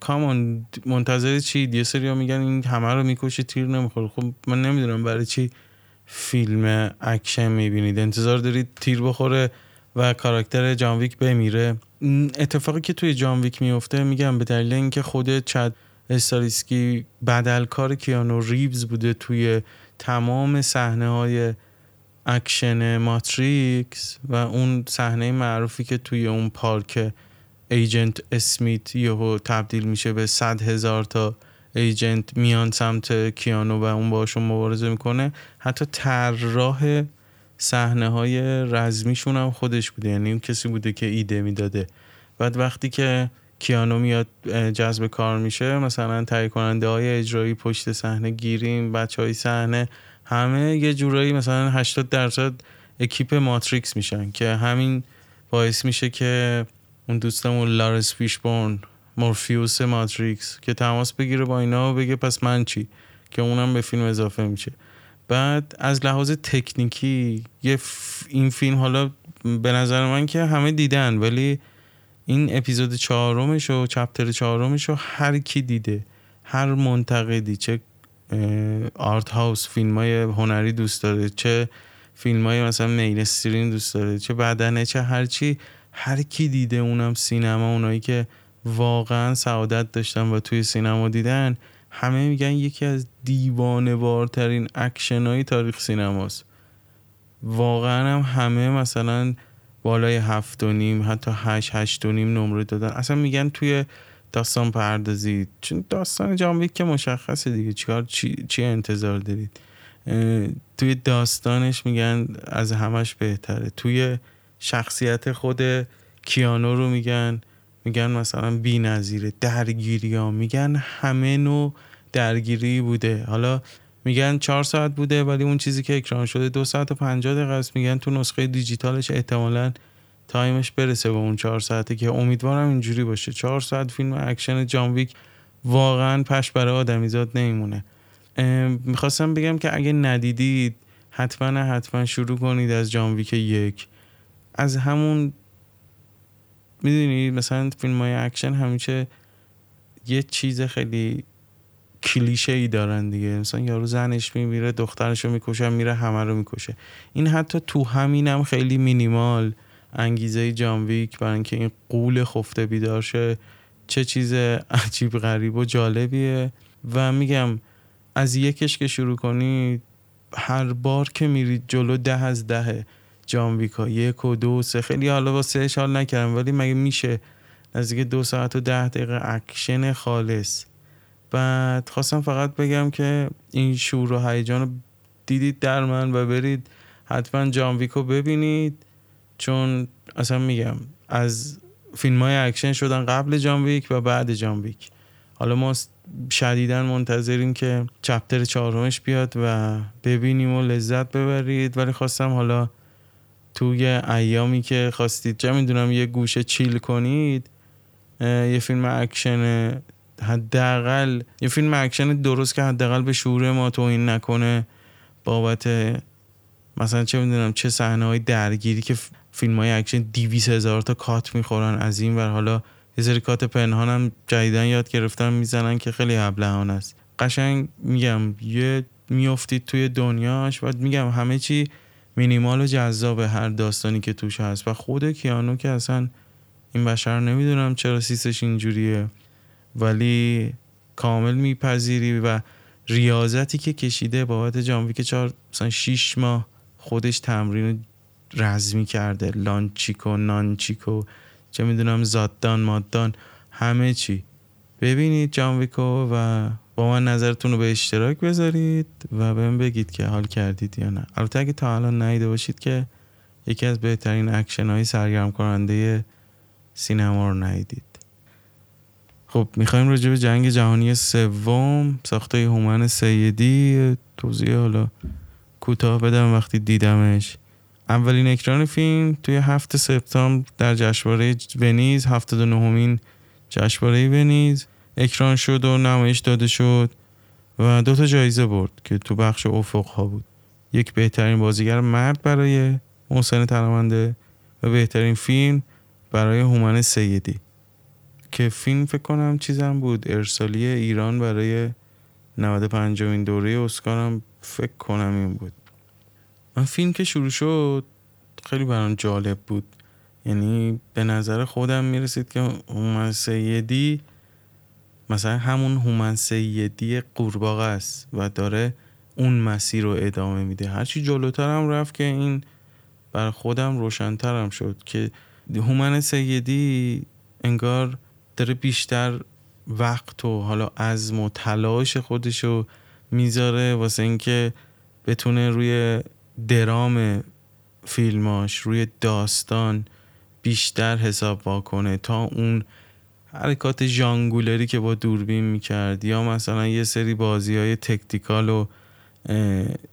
کامان منتظر چی؟ یه سری ها میگن این همه رو میکشه تیر نمیخوره. خب من نمیدونم برای چی فیلم اکشن میبینید، انتظار دارید تیر بخوره و کاراکتر جان ویک بمیره؟ اتفاقی که توی جان ویک میفته، میگم به دلیل اینکه خود چاد استاریسکی بدلکار کیانو ریوز بوده توی تمام صحنه‌های اکشن ماتریکس و اون صحنه معروفی که توی اون پارک ایجنت اسمیت یهو تبدیل میشه به صد هزار تا ایجنت میان سمت کیانو و اون باشون مبارزه میکنه، حتی طراح صحنه های رزمیشون هم خودش بوده، یعنی اون کسی بوده که ایده میداده. بعد وقتی که کیانو میاد جذب کار میشه، مثلا تهیه کننده های اجرایی پشت صحنه گیریم، بچه های صحنه، همه یه جورایی مثلا هشتاد درصد اکیپ ماتریکس میشن که همین باعث میشه که اون دوستمون لارس فیشبورن، مورفیوس ماتریکس، که تماس بگیره با اینا و بگه پس من چی، که اونم به فیلم اضافه میشه. بعد از لحاظ تکنیکی یه ف... این فیلم حالا به نظر من که همه دیدن، ولی این اپیزود چهارمش و چپتر چهارمش رو هر کی دیده، هر منتقدی، چه آرت هاوس فیلمای هنری دوست داره، چه فیلمای مثلا مینستریم دوست داره، چه بدنه، چه هر چی، هر کی دیده. اونم سینما، اونایی که واقعا سعادت داشتن و توی سینما دیدن، همه میگن یکی از دیوانه‌وارترین اکشن‌های تاریخ سینماست. واقعا هم همه مثلا بالای هفت و نیم، حتی هشت، هشت و نیم نمره دادن. اصلا میگن توی داستان پردازی، چون داستان جان ویک که مشخصه دیگه، چیکار چی, چی انتظار دارید؟ توی داستانش میگن از همش بهتره. توی شخصیت خود کیانو رو میگن میگن مثلا بی نظیره. درگیری ها میگن همه نوع درگیری بوده، حالا میگن چهار ساعت بوده، ولی اون چیزی که اکران شده دو ساعت و پنجاه دقیقه است. میگن تو نسخه دیجیتالش احتمالاً تایمش برسه به اون چهار ساعته، که امیدوارم اینجوری باشه. چهار ساعت فیلم اکشن جان ویک واقعا پشت برای آدمیزاد نمیمونه. میخواستم بگم که اگه ندیدید حتما حتما شروع کنید از جان ویک یک. از همون میدونی مثلا فیلم های اکشن همیشه یه چیز خیلی کلیشه ای دارن دیگه، مثلا یارو زنش میمیره، دخترش رو میکشه، میره همه رو میکشه. این حتی تو همینم خیلی مینیمال انگیزه جان ویک برای اینکه این قول خفته بیدار شه چه چیز عجیب غریب و جالبیه. و میگم از یکش که شروع کنی هر بار که میرید جلو ده از دهه جان ویکا، یک و دو سه. خیلی حالا با سهش حال نکردم ولی مگه میشه نزدیک دو ساعت و ده دقیقه اکشن خالص. بعد خواستم فقط بگم که این شور و هیجان رو دیدید در من و برید حتما جان ویکو ببینید، چون اصلا میگم از فیلم های اکشن شدن قبل جان ویک و بعد جان ویک. حالا ما شدیداً منتظریم که چپتر چهارمش بیاد و ببینیم و لذت ببرید. ولی خواستم حالا توی ایامی که خواستید چه میدونم یه گوشه چیل کنید، یه فیلم اکشن حداقل یه فیلم اکشن درست که حداقل به شعور ما توهین نکنه بابت مثلا چه میدونم چه صحنه‌های درگیری که فیلم‌های اکشن دویست هزار تا کات میخورن از این ور، حالا یه سری کات پنهان هم جدیدن یاد گرفتن میزنن که خیلی ابلهانه است. قشنگ میگم یه میافتید توی دنیاش و میگم همه چی مینیمال و جذاب هر داستانی که توش هست. و خود کیانو که اصلا این بشر نمیدونم چرا سیستش اینجوریه ولی کامل میپذیری و ریاضتی که کشیده بابت جان ویک چهار مثلا شش ماه خودش تمرین رزمی کرده، لانچیکو نانچیکو چه میدونم زاددان ماددان همه چی. ببینید جان ویکو و با من نظرتون رو به اشتراک بذارید و بهم بگید که حال کردید یا نه. البته اگه تا الان ندیده باشید که یکی از بهترین اکشن های سرگرم کننده سینما رو ندیدید. خب میخوایم راجع به جنگ جهانی سوم ساخته هومن سیدی توضیح حالا کوتاه بدم. وقتی دیدمش اولین اکران فیلم توی هفته سپتامبر در جشنواره ونیز، هفتاد و نهمین جشنواره ونیز اکران شد و نمایش داده شد و دو تا جایزه برد که تو بخش افق ها بود، یک بهترین بازیگر مرد برای محسن تنابنده و بهترین فیلم برای هومن سیدی که فیلم فکر کنم چیزم بود ارسالی ایران برای نود و پنجمین دوره اسکارم فکر کنم این بود. من فیلم که شروع شد خیلی برام جالب بود، یعنی به نظر خودم میرسید که هومن سیدی مثلا همون هومن سیدی قورباغه است و داره اون مسیر رو ادامه میده. هرچی جلوترم رفت که این بر خودم روشنترم شد که هومن سیدی انگار داره بیشتر وقت و حالا عزم و تلاش خودشو میذاره واسه اینکه بتونه روی درام فیلماش، روی داستان بیشتر حساب واکنه تا اون حرکات ژانگولری که با دوربین میکرد یا مثلا یه سری بازی‌های تکتیکال و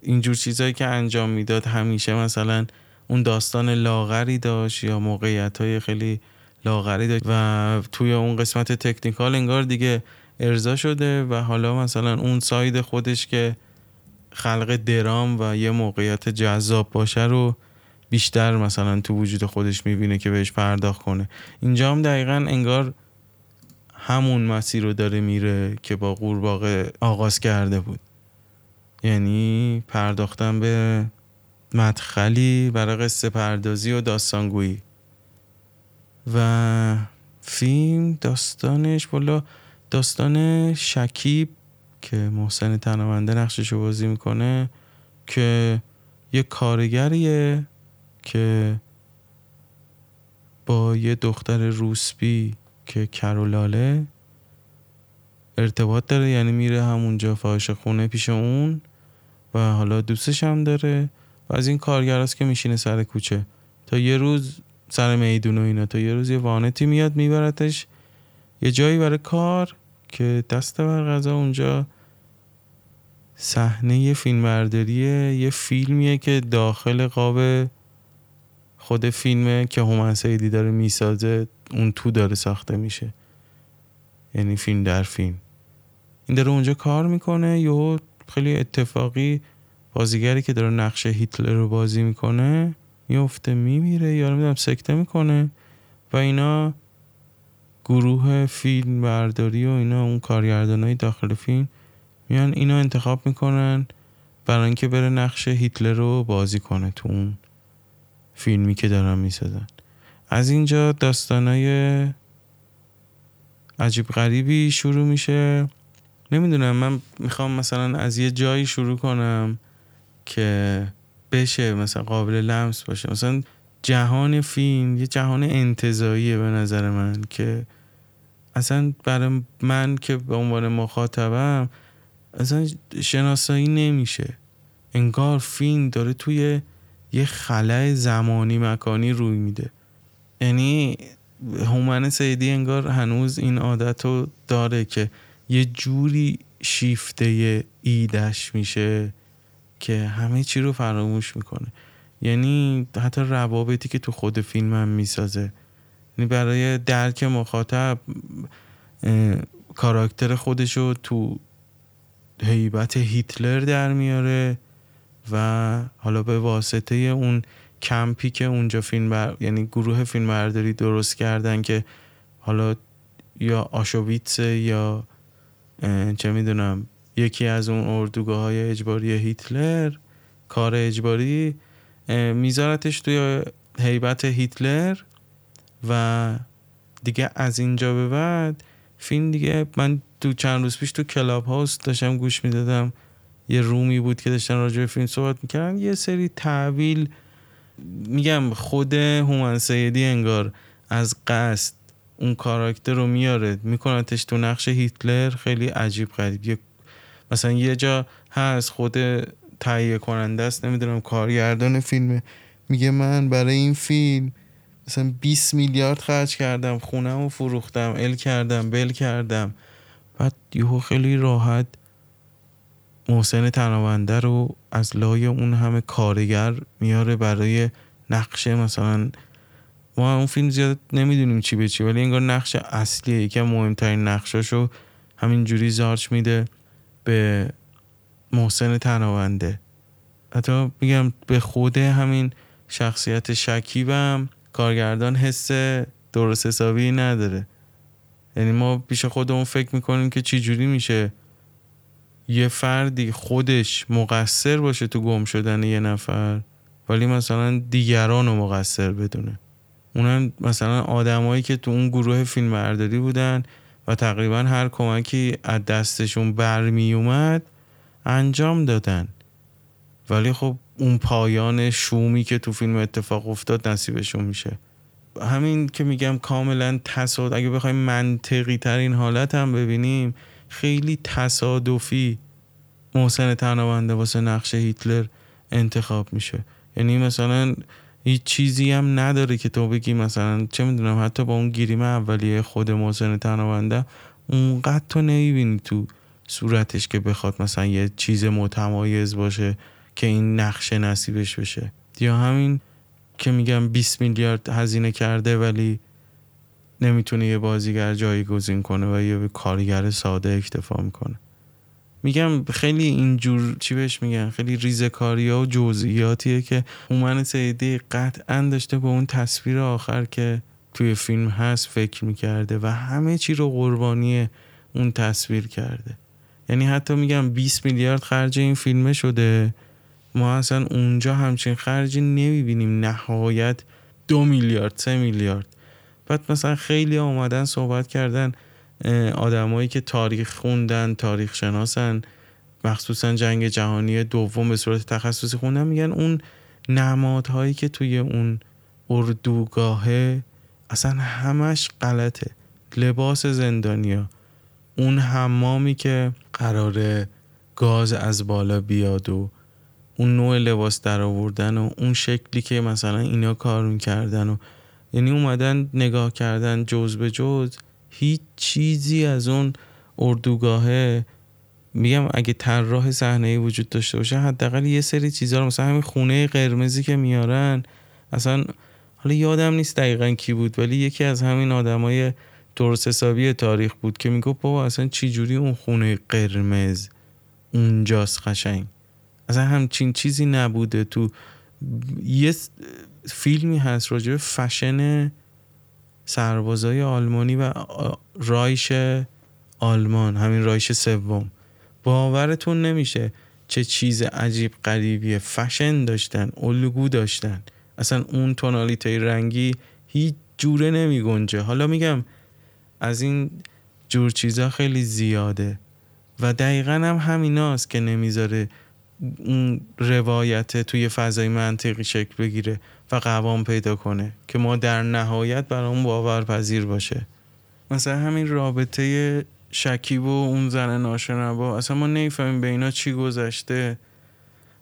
اینجور چیزایی که انجام میداد همیشه مثلا اون داستان لاغری داشت یا موقعیت‌های خیلی لاغری داشت و توی اون قسمت تکنیکال انگار دیگه ارضا شده و حالا مثلا اون ساید خودش که خلق درام و یه موقعیت جذاب باشه رو بیشتر مثلا تو وجود خودش میبینه که بهش پرداخت کنه. اینجا هم دقیقاً انگار همون مسیر رو داره میره که با قورباغه آغاز کرده بود، یعنی پرداختن به مدخلی برای قصه پردازی و داستانگویی. و فیلم داستانش والا داستان شکیب که محسن تنابنده نقششو بازی میکنه که یه کارگریه که با یه دختر روسبی که کرولاله ارتباط داره، یعنی میره همونجا فاحشه خونه پیش اون و حالا دوستش هم داره و از این کارگراست که میشینه سر کوچه تا یه روز سر میدون و اینا تا یه روز یه وانتی میاد میبرتش یه جایی برای کار که دست بر قضا اونجا صحنه یه فیلم برداریه، یه فیلمیه که داخل قاب خود فیلمه که هومن سیدی داره میسازه اون تو داره ساخته میشه، یعنی فیلم در فیلم این داره اونجا کار میکنه. یهو خیلی اتفاقی بازیگری که داره نقش هیتلر رو بازی میکنه میفته میمیره یا نمیدونم سکته میکنه و اینا. گروه فیلم برداری و اینا، اون کارگردانای داخل فیلم میان اینا انتخاب میکنن برای اینکه بره نقش هیتلر رو بازی کنه تو اون فیلمی که دارن میسازن. از اینجا داستانای عجیب غریبی شروع میشه. نمیدونم، من میخوام مثلا از یه جایی شروع کنم که بشه مثلا قابل لمس باشه. مثلا جهان فیلم یه جهان انتزاعیه به نظر من، که اصلا برای من که به عنوان مخاطبم اصلا شناسایی نمیشه. انگار فیلم داره توی یه خلأ زمانی مکانی روی میده. یعنی هومن سیدی انگار هنوز این عادتو داره که یه جوری شیفته ایدش میشه که همه چی رو فراموش میکنه. یعنی حتی روابطی که تو خود فیلم هم میسازه، یعنی برای درک مخاطب کاراکتر خودشو تو هیبت هیتلر در میاره و حالا به واسطه اون کمپی که اونجا فیلم بر... یعنی گروه فیلم برداری درست کردن که حالا یا آشویتس یا چه میدونم یکی از اون اردوگاه های اجباری هیتلر، کار اجباری، میذارتش توی هیبت هیتلر و دیگه از اینجا به بعد فیلم دیگه. من تو چند روز پیش تو کلاب هاوس داشتم گوش میدادم، یه رومی بود که داشتن راجع به فیلم صحبت میکردن، یه سری تعویل. میگم خود هومن سیدی انگار از قصد اون کاراکتر رو میاره میکنتش تو نقش هیتلر. خیلی عجیب غریب. مثلا یه جا هست خود تهیه کننده است، نمیدونم کارگردان فیلمه، میگه من برای این فیلم مثلا بیست میلیارد خرج کردم، خونه‌مو فروختم، ال کردم، بل کردم. بعد یهو خیلی راحت محسن تنابنده رو از لای اون همه کارگر میاره برای نقش. مثلا ما اون فیلم زیاد نمیدونیم چی به چی، ولی انگار نقش اصلیه، یکی از مهمترین نقشاشو همینجوری زارچ میده به محسن تنابنده. حتی میگم به خود همین شخصیت شکیبم کارگردان حس درست حسابی نداره. یعنی ما پیش خودمون فکر میکنیم که چی جوری میشه یه فردی خودش مقصر باشه تو گم شدن یه نفر، ولی مثلا دیگران رو مقصر بدونه. اونم مثلا آدمایی که تو اون گروه فیلم برداری بودن و تقریبا هر کمکی از دستشون برمی اومد انجام دادن، ولی خب اون پایان شومی که تو فیلم اتفاق افتاد نصیبشون میشه. همین که میگم کاملا تصادف، اگه بخوایم منطقی ترین حالت هم ببینیم، خیلی تصادفی محسن تنابنده واسه نقش هیتلر انتخاب میشه. یعنی مثلا هیچ چیزی هم نداره که تو بگی مثلا چه میدونم، حتی با اون گریم اولیه خود محسن تنابنده اونقدر تو نمیبینی تو صورتش که بخواد مثلا یه چیز متمایز باشه که این نقش نصیبش بشه. یا همین که میگم بیست میلیارد هزینه کرده ولی نمیتونه یه بازیگر جایگزین کنه و یه کارگر ساده اکتفا میکنه. میگم خیلی اینجور چی بهش میگن، خیلی ریزکاری‌ها و جزئیاتیه که هومن سیدی قطعاً داشته با اون تصویر آخر که توی فیلم هست فکر میکرده و همه چی رو قربانی اون تصویر کرده. یعنی حتی میگم بیست میلیارد خرج این فیلمه شده، ما اصلا اونجا همچین خرجی نمیبینیم، نهایت دو میلیارد، سه میلیارد. بعد مثلا خیلی آمدن صحبت کردن آدمایی که تاریخ خوندن، تاریخ شناسن، مخصوصا جنگ جهانی دوم به صورت تخصصی خوندن، میگن اون نمادهایی که توی اون اردوگاهه اصلا همش غلطه. لباس زندانیا، اون حمامی که قراره گاز از بالا بیاد و اون نوع لباس در آوردن و اون شکلی که مثلا اینا کار میکردن و یعنی اومدن نگاه کردن جز به جز، هیچ چیزی از اون اردوگاهه. میگم اگه طراح صحنه‌ای وجود داشته باشه حداقل یه سری چیزا رو، مثلا همین خونه قرمزی که میارن، اصلا حالا یادم نیست دقیقاً کی بود ولی یکی از همین آدمای درست حسابی تاریخ بود که میگفت بابا اصلا چی جوری اون خونه قرمز اونجاست قشنگ، اصلا همچین چیزی نبوده. تو یه فیلمی هست راجع به فشن سربازای آلمانی و رایش آلمان، همین رایش سوم. باورتون نمیشه چه چیز عجیب غریبی فشن داشتن، الگو داشتن. اصلا اون تونالیتای رنگی هیچ جوره نمی گنجه. حالا میگم از این جور چیزا خیلی زیاده و دقیقاً هم همیناست که نمیذاره اون روایت توی فضای منطقی شکل بگیره و قوام پیدا کنه که ما در نهایت برامون باورپذیر باشه. مثلا همین رابطه شکیب و اون زن ناشنوا، اصلا ما نمی‌فهمیم به اینا چی گذشته،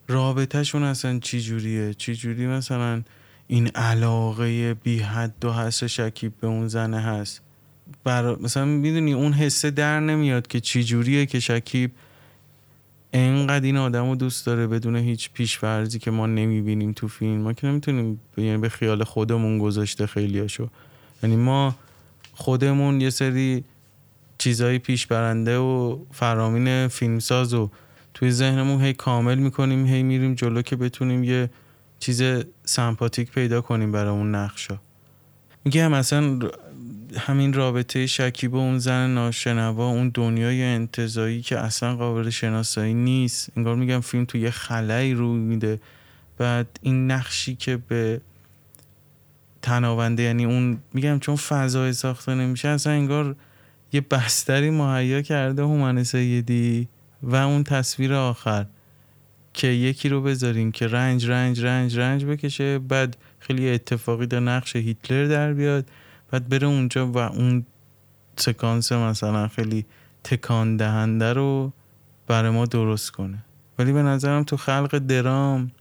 رابطهشون اصلا چی جوریه، چی جوری مثلا این علاقه بی حد و حصر شکیب به اون زنه هست. برا مثلا میدونی اون حسه در نمیاد که چی جوریه که شکیب اینقدر این آدمو دوست داره بدون هیچ پیش‌فرضی که ما نمیبینیم تو فیلم. ما که نمیتونیم یعنی به خیال خودمون گذاشته خیلیاشو، یعنی ما خودمون یه سری چیزای پیش برنده و فرامین فیلمساز و توی ذهنمون هی کامل میکنیم، هی میریم جلو که بتونیم یه چیز سمپاتیک پیدا کنیم برای اون نقشا. میگه مثلا همین رابطه شکیب و اون زن ناشنوا، اون دنیای انتزاعی که اصلا قابل شناسایی نیست، انگار میگم فیلم تو یه خلایی رو میده. بعد این نقشی که به تنابنده، یعنی اون میگم چون فضای ساخته نمیشه اصلا انگار یه بستری مهیا کرده هومن سیدی و اون تصویر آخر که یکی رو بذاریم که رنج رنج رنج رنج بکشه، بعد خیلی اتفاقی در نقش هیتلر در بیاد، بعد بره اونجا و اون سکانس مثلا خیلی تکان دهنده رو برای ما درست کنه. ولی به نظرم تو خلق درام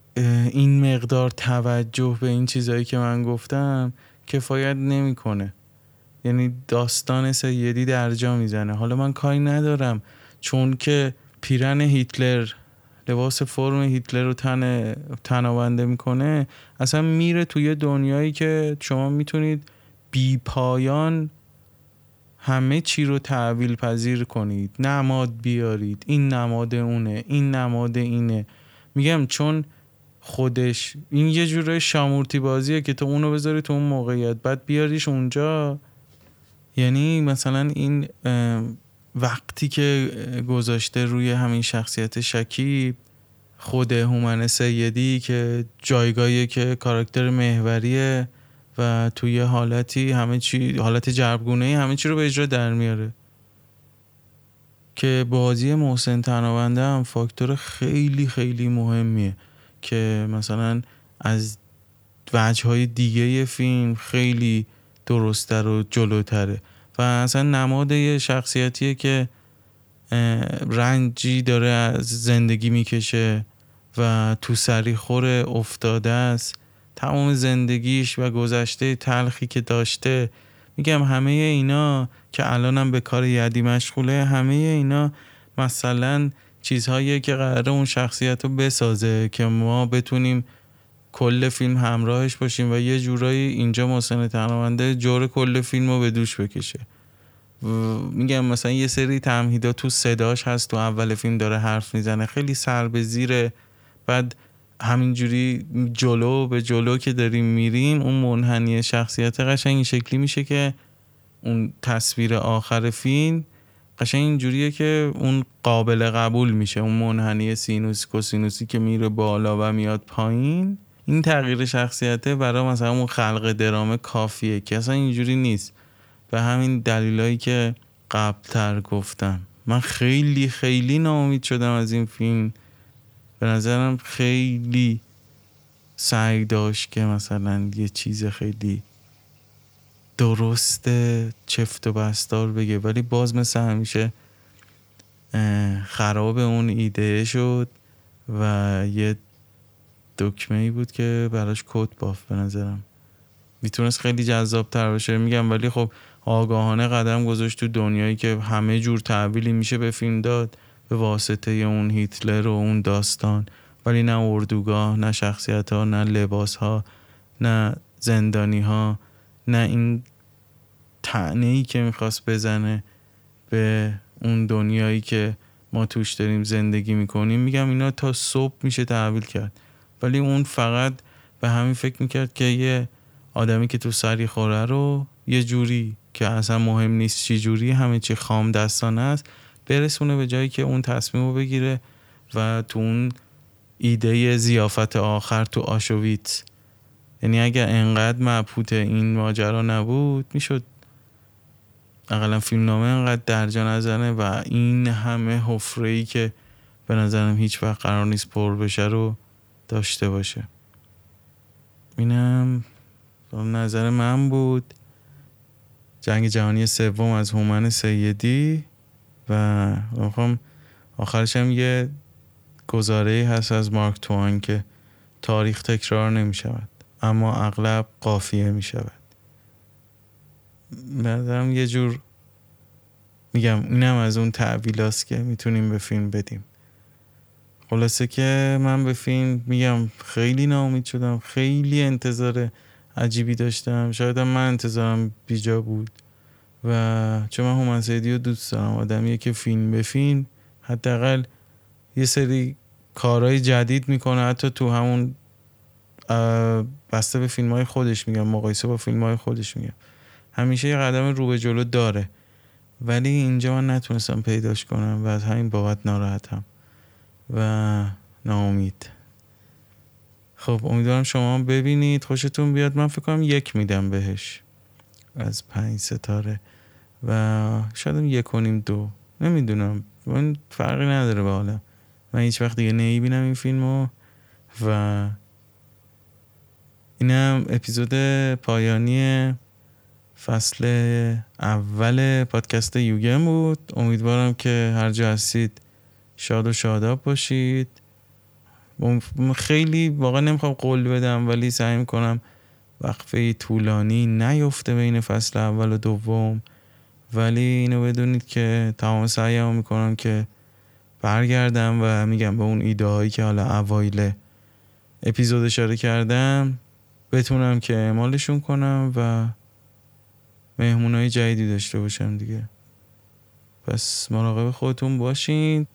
این مقدار توجه به این چیزایی که من گفتم کفایت نمی کنه. یعنی داستان سیدی در جا میزنه. حالا من کاری ندارم چون که پیرن هیتلر، لباس فرم هیتلر رو تن تنابنده میکنه، اصلا میره توی دنیایی که شما میتونید بی پایان همه چی رو تحویل پذیر کنید، نماد بیارید، این نماد اونه، این نماد اینه. میگم چون خودش این یه جوره شامورتی بازیه که تو اونو بذاری تو اون موقعیت بعد بیاریش اونجا. یعنی مثلا این وقتی که گذاشته روی همین شخصیت شکیب، خود هومن سیدی که جایگاهی که کاراکتر محوریه و توی حالتی همه چی، حالت جربگونه‌ای همه چی رو به اجرا در میاره که بازی محسن تنابنده هم فاکتور خیلی خیلی مهمیه که مثلا از وجه‌های دیگه فیلم خیلی درست‌تر و جلوتره و اصلا نماد یه شخصیتیه که رنجی داره از زندگی میکشه و تو سریخور افتاده است، تمام زندگیش و گذشته تلخی که داشته. میگم همه اینا که الانم به کار یدی مشغوله، همه اینا مثلا چیزهایی که قراره اون شخصیت رو بسازه که ما بتونیم کل فیلم همراهش باشیم و یه جورایی اینجا محسن تنابنده جور کل فیلم رو به دوش بکشه. میگم مثلا یه سری تمهیدات تو صداش هست، تو اول فیلم داره حرف میزنه خیلی سر به زیره، بعد همینجوری جلو به جلو که داریم میریم اون منحنی شخصیت قشنگ این شکلی میشه که اون تصویر آخر فیلم قشنگ اینجوریه که اون قابل قبول میشه. اون منحنی سینوس کوسینوسی که میره بالا و میاد پایین، این تغییر شخصیته برای مثلا اون خلق درام کافیه که اصلا اینجوری نیست. به همین دلیلایی که قبلتر گفتم من خیلی خیلی ناامید شدم از این فیلم. به نظرم خیلی سعی داشت که مثلا یه چیز خیلی درست چفت و بستار بگه، ولی باز مثل همیشه خراب اون ایده شد و یه دکمه‌ای بود که براش کد بافت. به نظرم میتونست خیلی جذاب‌تر باشه. میگم ولی خب آگاهانه قدم گذاشت تو دنیایی که همه جور تحویلی میشه به فیلم داد به واسطه اون هیتلر و اون داستان، ولی نه اردوگاه، نه شخصیت ها، نه لباس ها، نه زندانی ها، نه این طعنه‌ای که میخواست بزنه به اون دنیایی که ما توش داریم زندگی میکنیم. میگم اینا تا صبح میشه تحویل کرد، ولی اون فقط به همین فکر میکرد که یه آدمی که تو سری خوره رو یه جوری که اصلا مهم نیست چی جوری، همه چی خام دستانه است، برسونه به جایی که اون تصمیم رو بگیره و تو اون ایده ضیافت آخر تو آشویتس، یعنی اگر انقدر مبهوت این ماجرا نبود میشد اقلا فیلمنامه انقدر درجا نزنه و این همه حفره‌ای که به نظرم هیچ وقت قرار نیست پر بشه رو داشته باشه. اینم نظر من بود. جنگ جهانی سوم از هومن سیدی و میخوام آخرش هم یه گزاره‌ای هست از مارک توئن که تاریخ تکرار نمی‌شود اما اغلب قافیه می‌شود. نظرم یه جور میگم اینم از اون تعویلاست که میتونیم به فیلم بدیم. خلاصه که من به فیلم میگم خیلی ناامید شدم، خیلی انتظار عجیبی داشتم، شاید من انتظارم بیجا بود و چون من هومن سیدی رو دوست دارم، آدمیه که فیلم به فیلم حداقل یه سری کارهای جدید میکنه، حتی تو همون بسته به فیلم‌های خودش میگم، مقایسه با فیلم‌های خودش میگم، همیشه یه قدم رو به جلو داره، ولی اینجا من نتونستم پیداش کنم و از همین بابت ناراحتم و ناامید. خب امیدوارم شما ببینید، خوشتون بیاد. من فکر کنم یک میدم بهش از پنج ستاره و شاید یک و نیم دو، نمیدونم، این فرقی نداره به حالم. من هیچ وقت دیگه نمیبینم این فیلمو و اینم اپیزود پایانی فصل اول پادکست یوگن بود. امیدوارم که هر جا هستید شاد و شاداب باشید. خیلی واقعا نمیخوام قول بدم ولی سعی میکنم وقفه طولانی نیفته بین فصل اول و دوم، ولی اینو بدونید که تمام سعیمو میکنم که برگردم و میگم به اون ایده هایی که حالا اوایل اپیزود اشاره کردم بتونم که اعمالشون کنم و مهمونای جدیدی داشته باشم دیگه. پس مراقب خودتون باشین.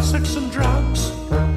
Sex and drugs.